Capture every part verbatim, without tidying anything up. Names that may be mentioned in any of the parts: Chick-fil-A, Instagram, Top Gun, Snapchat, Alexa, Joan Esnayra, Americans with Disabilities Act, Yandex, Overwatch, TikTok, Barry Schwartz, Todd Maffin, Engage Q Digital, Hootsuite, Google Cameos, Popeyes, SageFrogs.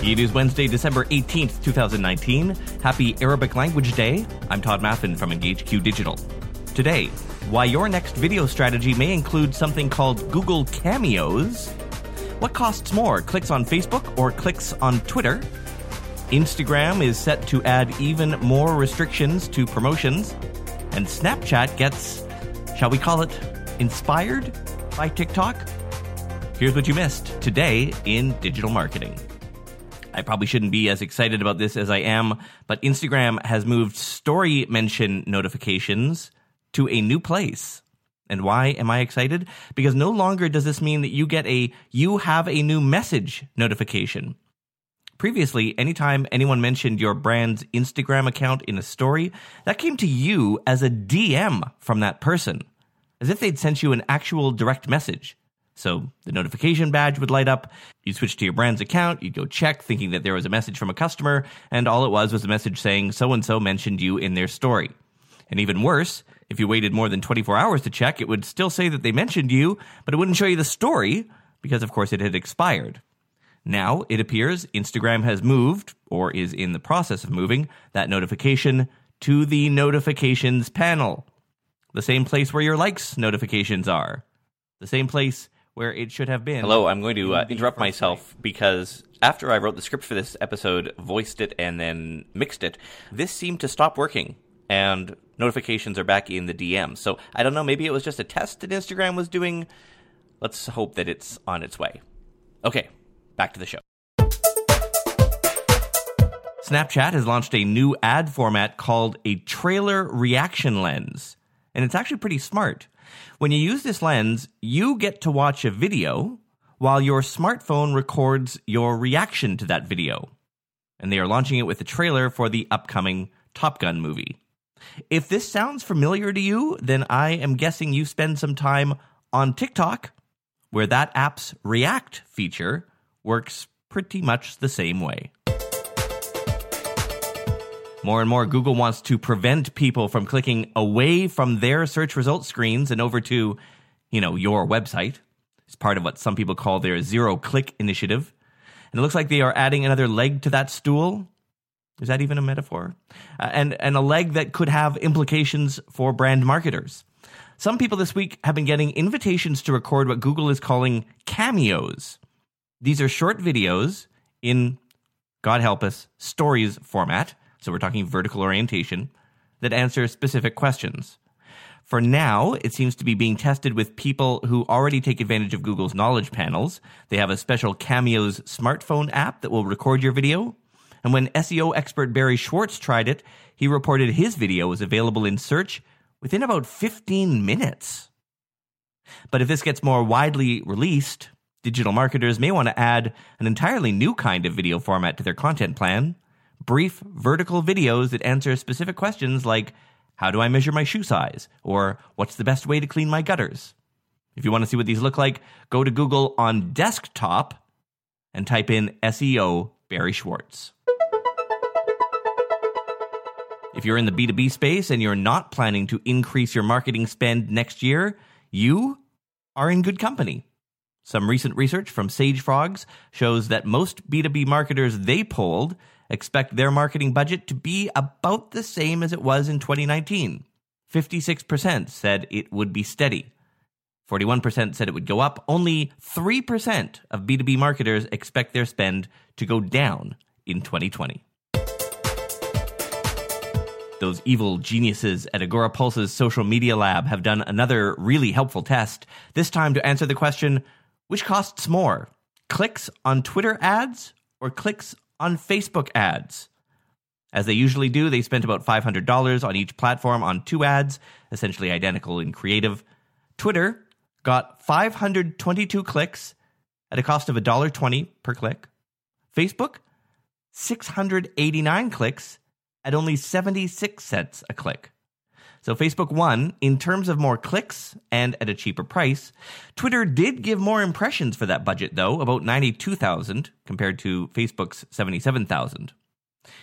It is Wednesday, December eighteenth, twenty nineteen. Happy Arabic Language Day. I'm Todd Maffin from Engage Q Digital. Today, why your next video strategy may include something called Google Cameos, what costs more, clicks on Facebook or clicks on Twitter, Instagram is set to add even more restrictions to promotions, and Snapchat gets, shall we call it, inspired by TikTok? Here's what you missed today in digital marketing. I probably shouldn't be as excited about this as I am, but Instagram has moved story mention notifications to a new place. And why am I excited? Because no longer does this mean that you get a "you have a new message" notification. Previously, anytime anyone mentioned your brand's Instagram account in a story, that came to you as a D M from that person, as if they'd sent you an actual direct message. So the notification badge would light up. You'd switch to your brand's account. You'd go check, thinking that there was a message from a customer. And all it was was a message saying so-and-so mentioned you in their story. And even worse, if you waited more than twenty-four hours to check, it would still say that they mentioned you, but it wouldn't show you the story because, of course, it had expired. Now, it appears Instagram has moved, or is in the process of moving, that notification to the notifications panel. The same place where your likes notifications are. The same place where it should have been. Hello, I'm going to uh, interrupt myself because after I wrote the script for this episode, voiced it, and then mixed it, this seemed to stop working, and notifications are back in the D M. So I don't know, maybe it was just a test that Instagram was doing. Let's hope that it's on its way. Okay, back to the show. Snapchat has launched a new ad format called a trailer reaction lens, and it's actually pretty smart. When you use this lens, you get to watch a video while your smartphone records your reaction to that video. And they are launching it with a trailer for the upcoming Top Gun movie. If this sounds familiar to you, then I am guessing you spend some time on TikTok, where that app's React feature works pretty much the same way. More and more, Google wants to prevent people from clicking away from their search results screens and over to, you know, your website. It's part of what some people call their zero-click initiative. And it looks like they are adding another leg to that stool. Is that even a metaphor? Uh, and, and a leg that could have implications for brand marketers. Some people this week have been getting invitations to record what Google is calling cameos. These are short videos in, God help us, stories format. So we're talking vertical orientation, that answer specific questions. For now, it seems to be being tested with people who already take advantage of Google's knowledge panels. They have a special Cameos smartphone app that will record your video. And when S E O expert Barry Schwartz tried it, he reported his video was available in search within about fifteen minutes. But if this gets more widely released, digital marketers may want to add an entirely new kind of video format to their content plan. Brief vertical videos that answer specific questions like, how do I measure my shoe size? Or what's the best way to clean my gutters? If you want to see what these look like, go to Google on desktop and type in S E O Barry Schwartz. If you're in the B two B space and you're not planning to increase your marketing spend next year, you are in good company. Some recent research from SageFrogs shows that most B two B marketers they polled expect their marketing budget to be about the same as it was in twenty nineteen. fifty-six percent said it would be steady. forty-one percent said it would go up. Only three percent of B two B marketers expect their spend to go down in twenty twenty. Those evil geniuses at Agora Pulse's social media lab have done another really helpful test, this time to answer the question, which costs more, clicks on Twitter ads or clicks on Facebook ads? As they usually do, they spent about five hundred dollars on each platform on two ads, essentially identical in creative. Twitter got five hundred twenty-two clicks at a cost of one dollar twenty per click. Facebook, six hundred eighty-nine clicks at only seventy-six cents a click. So Facebook won in terms of more clicks and at a cheaper price. Twitter did give more impressions for that budget, though, about ninety-two thousand compared to Facebook's seventy-seven thousand.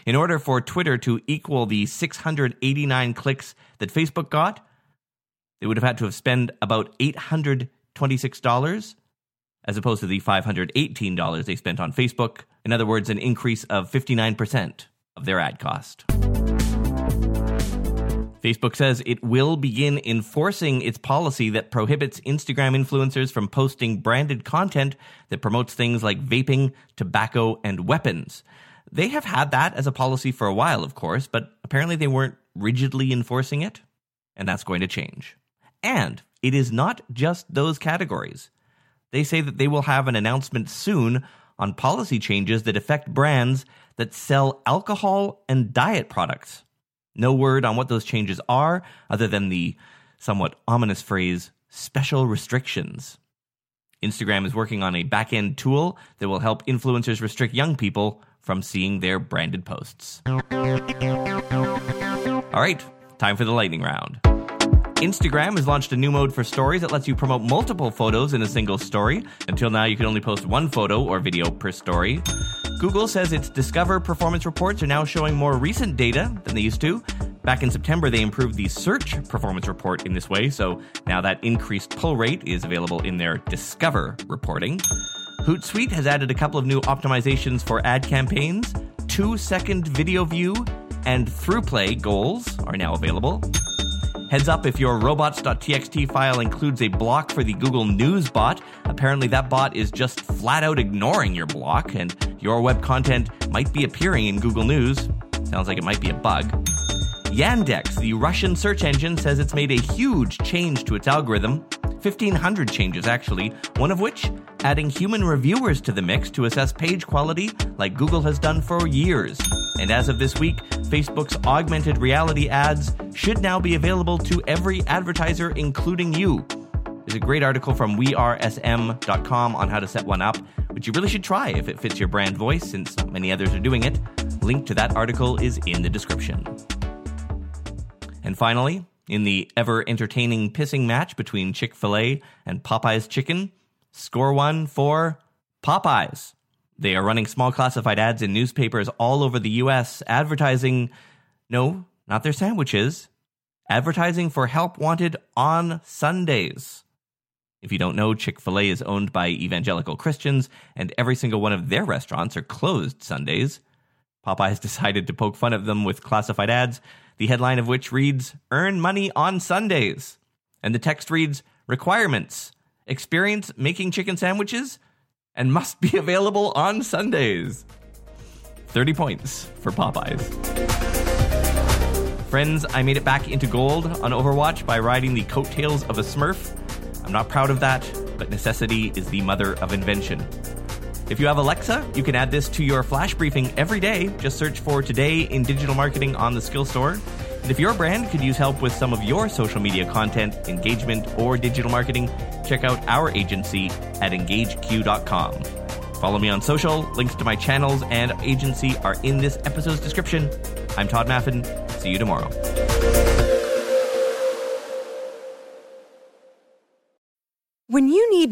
In order for Twitter to equal the six hundred eighty-nine clicks that Facebook got, they would have had to have spent about eight hundred twenty-six dollars as opposed to the five hundred eighteen dollars they spent on Facebook. In other words, an increase of fifty-nine percent of their ad cost. Facebook says it will begin enforcing its policy that prohibits Instagram influencers from posting branded content that promotes things like vaping, tobacco, and weapons. They have had that as a policy for a while, of course, but apparently they weren't rigidly enforcing it, and that's going to change. And it is not just those categories. They say that they will have an announcement soon on policy changes that affect brands that sell alcohol and diet products. No word on what those changes are, other than the somewhat ominous phrase, special restrictions. Instagram is working on a back-end tool that will help influencers restrict young people from seeing their branded posts. All right, time for the lightning round. Instagram has launched a new mode for stories that lets you promote multiple photos in a single story. Until now, you could only post one photo or video per story. Google says its Discover performance reports are now showing more recent data than they used to. Back in September, they improved the search performance report in this way, so now that increased pull rate is available in their Discover reporting. Hootsuite has added a couple of new optimizations for ad campaigns. Two-second video view and throughplay goals are now available. Heads up if your robots dot t x t file includes a block for the Google News bot. Apparently that bot is just flat out ignoring your block, and your web content might be appearing in Google News. Sounds like it might be a bug. Yandex, the Russian search engine, says it's made a huge change to its algorithm. fifteen hundred changes, actually, one of which adding human reviewers to the mix to assess page quality like Google has done for years. And as of this week, Facebook's augmented reality ads should now be available to every advertiser, including you. There's a great article from we r s m dot com on how to set one up, which you really should try if it fits your brand voice, since not many others are doing it. Link to that article is in the description. And finally, in the ever-entertaining pissing match between Chick-fil-A and Popeyes Chicken, score one for Popeyes. They are running small classified ads in newspapers all over the U S advertising, no, not their sandwiches, advertising for help wanted on Sundays. If you don't know, Chick-fil-A is owned by evangelical Christians, and every single one of their restaurants are closed Sundays. Popeyes decided to poke fun at them with classified ads, the headline of which reads, "Earn money on Sundays." And the text reads, "Requirements, experience making chicken sandwiches, and must be available on Sundays." thirty points for Popeyes. Friends, I made it back into gold on Overwatch by riding the coattails of a smurf. I'm not proud of that, but necessity is the mother of invention. If you have Alexa, you can add this to your flash briefing every day. Just search for Today in Digital Marketing on the Skill Store. And if your brand could use help with some of your social media content, engagement, or digital marketing, check out our agency at engage q dot com. Follow me on social. Links to my channels and agency are in this episode's description. I'm Todd Maffin. See you tomorrow. When you need